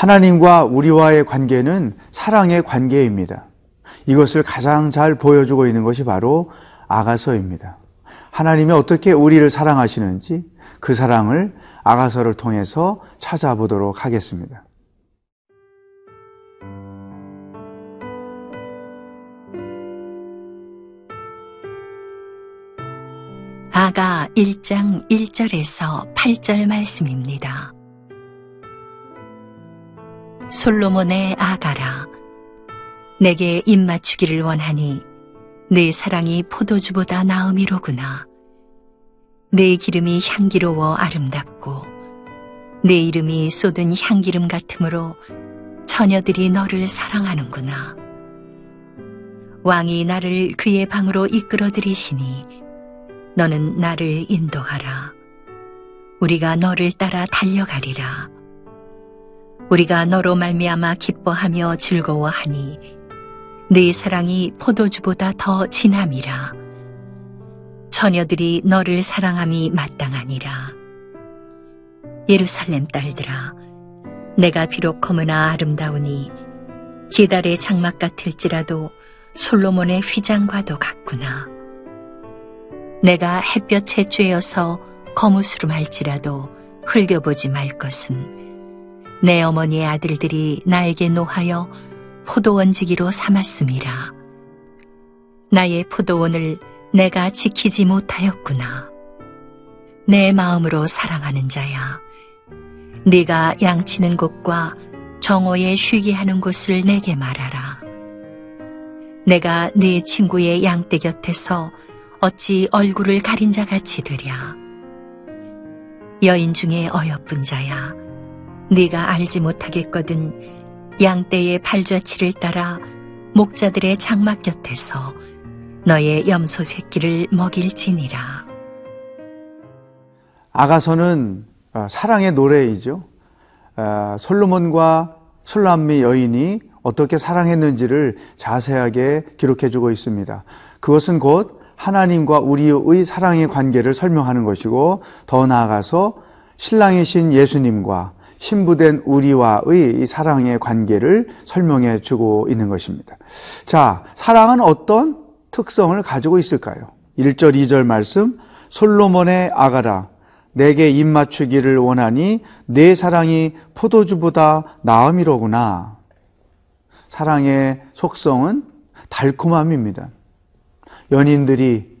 하나님과 우리와의 관계는 사랑의 관계입니다. 이것을 가장 잘 보여주고 있는 것이 바로 아가서입니다. 하나님이 어떻게 우리를 사랑하시는지 그 사랑을 아가서를 통해서 찾아보도록 하겠습니다. 아가 1장 1절에서 8절 말씀입니다. 솔로몬의 아가라, 내게 입맞추기를 원하니 내 사랑이 포도주보다 나음이로구나. 내 기름이 향기로워 아름답고 내 이름이 쏟은 향기름 같으므로 처녀들이 너를 사랑하는구나. 왕이 나를 그의 방으로 이끌어들이시니 너는 나를 인도하라. 우리가 너를 따라 달려가리라. 우리가 너로 말미암아 기뻐하며 즐거워하니 네 사랑이 포도주보다 더 진함이라. 처녀들이 너를 사랑함이 마땅하니라. 예루살렘 딸들아, 내가 비록 검으나 아름다우니 게달의 장막 같을지라도 솔로몬의 휘장과도 같구나. 내가 햇볕에 쬐어서 거무스름할지라도 흘겨보지 말 것은 내 어머니의 아들들이 나에게 노하여 포도원지기로 삼았음이라. 나의 포도원을 내가 지키지 못하였구나. 내 마음으로 사랑하는 자야, 네가 양치는 곳과 정오에 쉬게 하는 곳을 내게 말하라. 내가 네 친구의 양떼 곁에서 어찌 얼굴을 가린 자같이 되랴. 여인 중에 어여쁜 자야, 네가 알지 못하겠거든 양떼의 발자취를 따라 목자들의 장막 곁에서 너의 염소 새끼를 먹일지니라. 아가서는 사랑의 노래이죠. 솔로몬과 술람미 여인이 어떻게 사랑했는지를 자세하게 기록해주고 있습니다. 그것은 곧 하나님과 우리의 사랑의 관계를 설명하는 것이고, 더 나아가서 신랑이신 예수님과 신부된 우리와의 이 사랑의 관계를 설명해 주고 있는 것입니다. 자, 사랑은 어떤 특성을 가지고 있을까요? 1절, 2절 말씀, 솔로몬의 아가라, 내게 입맞추기를 원하니 내 사랑이 포도주보다 나음이로구나. 사랑의 속성은 달콤함입니다. 연인들이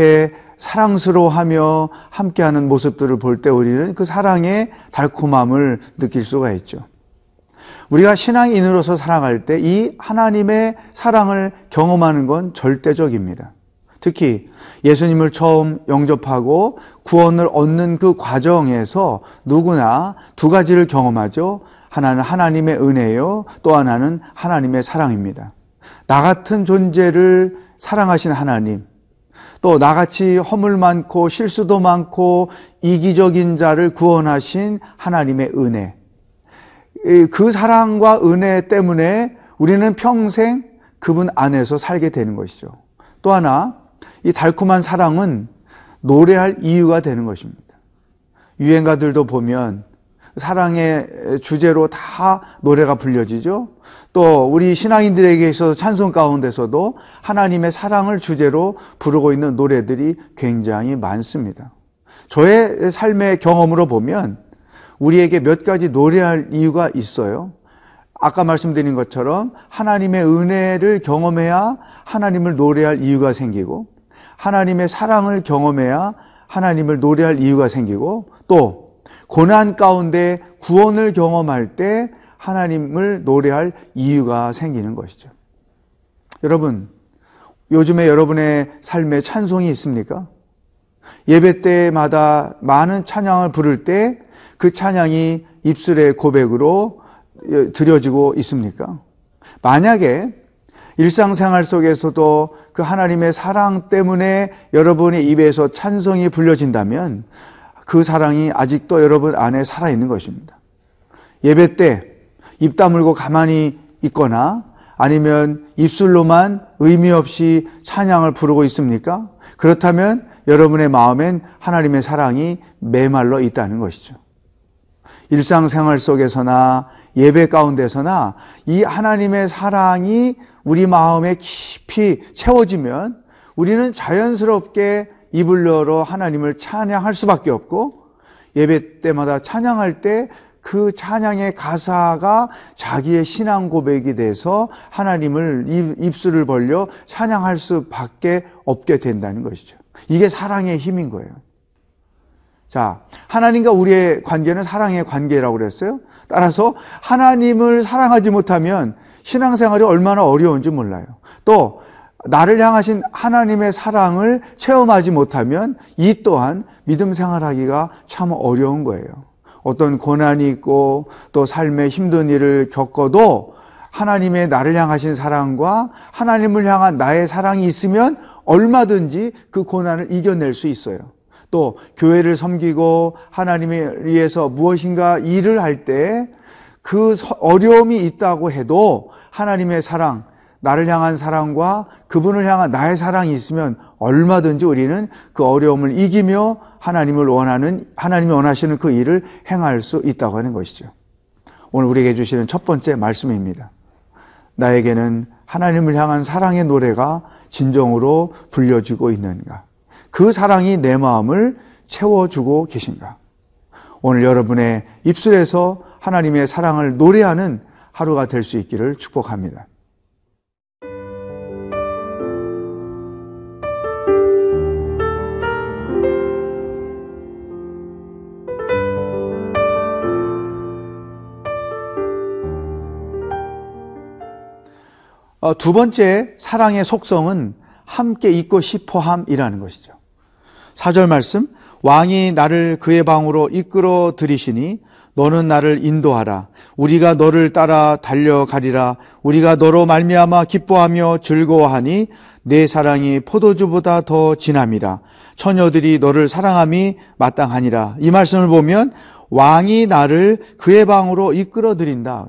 그렇게 사랑스러워하며 함께하는 모습들을 볼 때 우리는 그 사랑의 달콤함을 느낄 수가 있죠. 우리가 신앙인으로서 살아갈 때 이 하나님의 사랑을 경험하는 건 절대적입니다. 특히 예수님을 처음 영접하고 구원을 얻는 그 과정에서 누구나 두 가지를 경험하죠. 하나는 하나님의 은혜요, 또 하나는 하나님의 사랑입니다. 나 같은 존재를 사랑하신 하나님, 또 나같이 허물 많고 실수도 많고 이기적인 자를 구원하신 하나님의 은혜, 그 사랑과 은혜 때문에 우리는 평생 그분 안에서 살게 되는 것이죠. 또 하나, 이 달콤한 사랑은 노래할 이유가 되는 것입니다. 유행가들도 보면 사랑의 주제로 다 노래가 불려지죠. 또 우리 신앙인들에게 있어서 찬송 가운데서도 하나님의 사랑을 주제로 부르고 있는 노래들이 굉장히 많습니다. 저의 삶의 경험으로 보면 우리에게 몇 가지 노래할 이유가 있어요. 아까 말씀드린 것처럼 하나님의 은혜를 경험해야 하나님을 노래할 이유가 생기고, 하나님의 사랑을 경험해야 하나님을 노래할 이유가 생기고, 또 고난 가운데 구원을 경험할 때 하나님을 노래할 이유가 생기는 것이죠. 여러분, 요즘에 여러분의 삶에 찬송이 있습니까? 예배 때마다 많은 찬양을 부를 때 그 찬양이 입술의 고백으로 드려지고 있습니까? 만약에 일상생활 속에서도 그 하나님의 사랑 때문에 여러분의 입에서 찬송이 불려진다면 그 사랑이 아직도 여러분 안에 살아있는 것입니다. 예배 때 입 다물고 가만히 있거나 아니면 입술로만 의미 없이 찬양을 부르고 있습니까? 그렇다면 여러분의 마음엔 하나님의 사랑이 메말라 있다는 것이죠. 일상생활 속에서나 예배 가운데서나 이 하나님의 사랑이 우리 마음에 깊이 채워지면 우리는 자연스럽게 입을 열어 하나님을 찬양할 수밖에 없고, 예배 때마다 찬양할 때 그 찬양의 가사가 자기의 신앙 고백이 돼서 하나님을 입술을 벌려 찬양할 수밖에 없게 된다는 것이죠. 이게 사랑의 힘인 거예요. 자, 하나님과 우리의 관계는 사랑의 관계라고 그랬어요. 따라서 하나님을 사랑하지 못하면 신앙생활이 얼마나 어려운지 몰라요. 또 나를 향하신 하나님의 사랑을 체험하지 못하면 이 또한 믿음 생활하기가 참 어려운 거예요. 어떤 고난이 있고 또 삶의 힘든 일을 겪어도 하나님의 나를 향하신 사랑과 하나님을 향한 나의 사랑이 있으면 얼마든지 그 고난을 이겨낼 수 있어요. 또 교회를 섬기고 하나님을 위해서 무엇인가 일을 할 때 그 어려움이 있다고 해도 하나님의 사랑, 나를 향한 사랑과 그분을 향한 나의 사랑이 있으면 얼마든지 우리는 그 어려움을 이기며 하나님이 원하시는 그 일을 행할 수 있다고 하는 것이죠. 오늘 우리에게 주시는 첫 번째 말씀입니다. 나에게는 하나님을 향한 사랑의 노래가 진정으로 불려지고 있는가? 그 사랑이 내 마음을 채워주고 계신가? 오늘 여러분의 입술에서 하나님의 사랑을 노래하는 하루가 될 수 있기를 축복합니다. 두 번째 사랑의 속성은 함께 있고 싶어함이라는 것이죠. 4절 말씀, 왕이 나를 그의 방으로 이끌어 들이시니 너는 나를 인도하라. 우리가 너를 따라 달려가리라. 우리가 너로 말미암아 기뻐하며 즐거워하니 내 사랑이 포도주보다 더 진함이라. 처녀들이 너를 사랑함이 마땅하니라. 이 말씀을 보면 왕이 나를 그의 방으로 이끌어 들인다.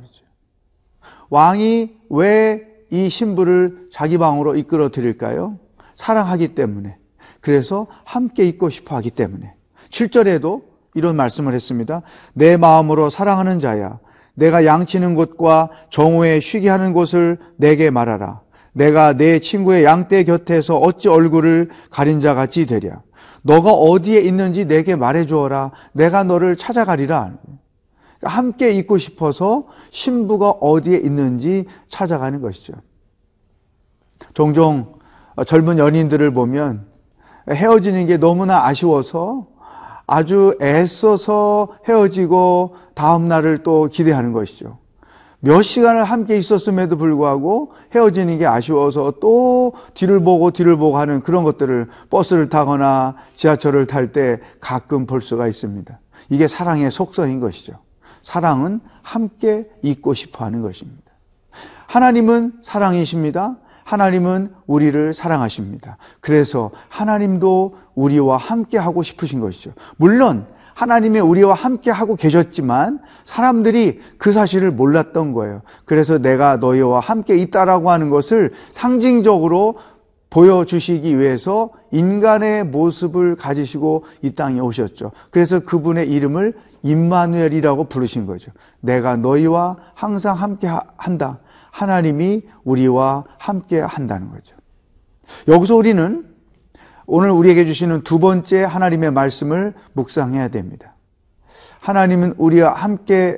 왕이 왜 이 신부를 자기 방으로 이끌어 드릴까요? 사랑하기 때문에. 그래서 함께 있고 싶어 하기 때문에. 7절에도 이런 말씀을 했습니다. 내 마음으로 사랑하는 자야, 내가 양치는 곳과 정오에 쉬게 하는 곳을 내게 말하라. 내가 내 친구의 양떼 곁에서 어찌 얼굴을 가린 자같이 되랴. 너가 어디에 있는지 내게 말해주어라. 내가 너를 찾아가리라. 함께 있고 싶어서 신부가 어디에 있는지 찾아가는 것이죠. 종종 젊은 연인들을 보면 헤어지는 게 너무나 아쉬워서 아주 애써서 헤어지고 다음 날을 또 기대하는 것이죠. 몇 시간을 함께 있었음에도 불구하고 헤어지는 게 아쉬워서 또 뒤를 보고 하는 그런 것들을 버스를 타거나 지하철을 탈 때 가끔 볼 수가 있습니다. 이게 사랑의 속성인 것이죠. 사랑은 함께 있고 싶어 하는 것입니다. 하나님은 사랑이십니다. 하나님은 우리를 사랑하십니다. 그래서 하나님도 우리와 함께 하고 싶으신 것이죠. 물론 하나님의 우리와 함께 하고 계셨지만 사람들이 그 사실을 몰랐던 거예요. 그래서 내가 너희와 함께 있다라고 하는 것을 상징적으로 보여주시기 위해서 인간의 모습을 가지시고 이 땅에 오셨죠. 그래서 그분의 이름을 임마누엘이라고 부르신 거죠. 내가 너희와 항상 함께 한다. 하나님이 우리와 함께 한다는 거죠. 여기서 우리는 오늘 우리에게 주시는 두 번째 하나님의 말씀을 묵상해야 됩니다. 하나님은 우리와 함께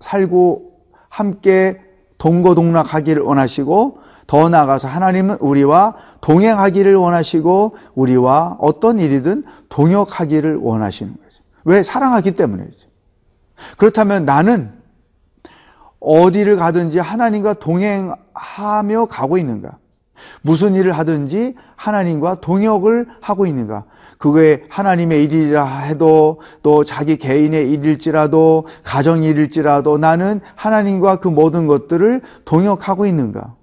살고 함께 동거동락하기를 원하시고, 더 나아가서 하나님은 우리와 동행하기를 원하시고 우리와 어떤 일이든 동역하기를 원하시는 거죠. 왜? 사랑하기 때문이죠. 그렇다면 나는 어디를 가든지 하나님과 동행하며 가고 있는가? 무슨 일을 하든지 하나님과 동역을 하고 있는가? 그게 하나님의 일이라 해도 또 자기 개인의 일일지라도 가정일일지라도 나는 하나님과 그 모든 것들을 동역하고 있는가?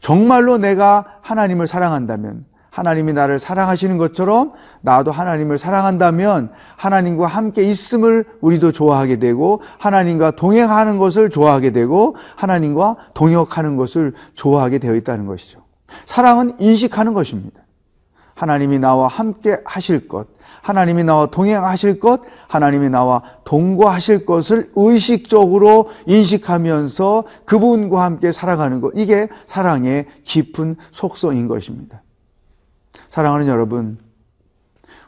정말로 내가 하나님을 사랑한다면, 하나님이 나를 사랑하시는 것처럼 나도 하나님을 사랑한다면 하나님과 함께 있음을 우리도 좋아하게 되고, 하나님과 동행하는 것을 좋아하게 되고, 하나님과 동역하는 것을 좋아하게 되어 있다는 것이죠. 사랑은 인식하는 것입니다. 하나님이 나와 함께 하실 것, 하나님이 나와 동행하실 것, 하나님이 나와 동거하실 것을 의식적으로 인식하면서 그분과 함께 살아가는 것, 이게 사랑의 깊은 속성인 것입니다. 사랑하는 여러분,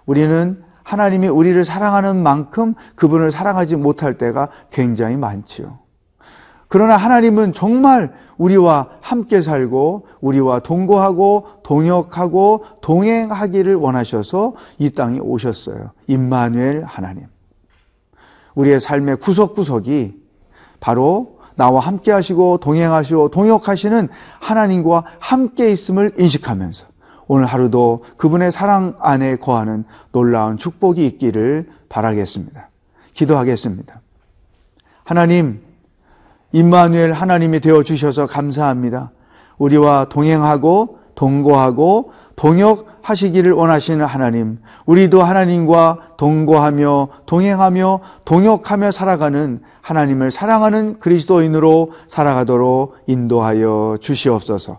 우리는 하나님이 우리를 사랑하는 만큼 그분을 사랑하지 못할 때가 굉장히 많지요. 그러나 하나님은 정말 우리와 함께 살고 우리와 동거하고 동역하고 동행하기를 원하셔서 이 땅에 오셨어요. 임마누엘 하나님. 우리의 삶의 구석구석이 바로 나와 함께 하시고 동행하시고 동역하시는 하나님과 함께 있음을 인식하면서 오늘 하루도 그분의 사랑 안에 거하는 놀라운 축복이 있기를 바라겠습니다. 기도하겠습니다. 하나님, 임마누엘 하나님이 되어주셔서 감사합니다. 우리와 동행하고 동거하고 동역하시기를 원하시는 하나님, 우리도 하나님과 동거하며 동행하며 동역하며 살아가는 하나님을 사랑하는 그리스도인으로 살아가도록 인도하여 주시옵소서.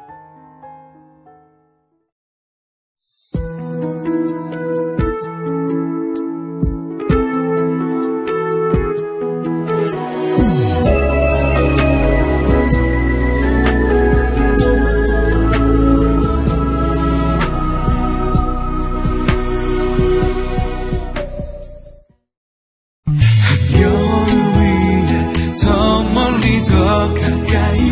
더 멀리 더 가까이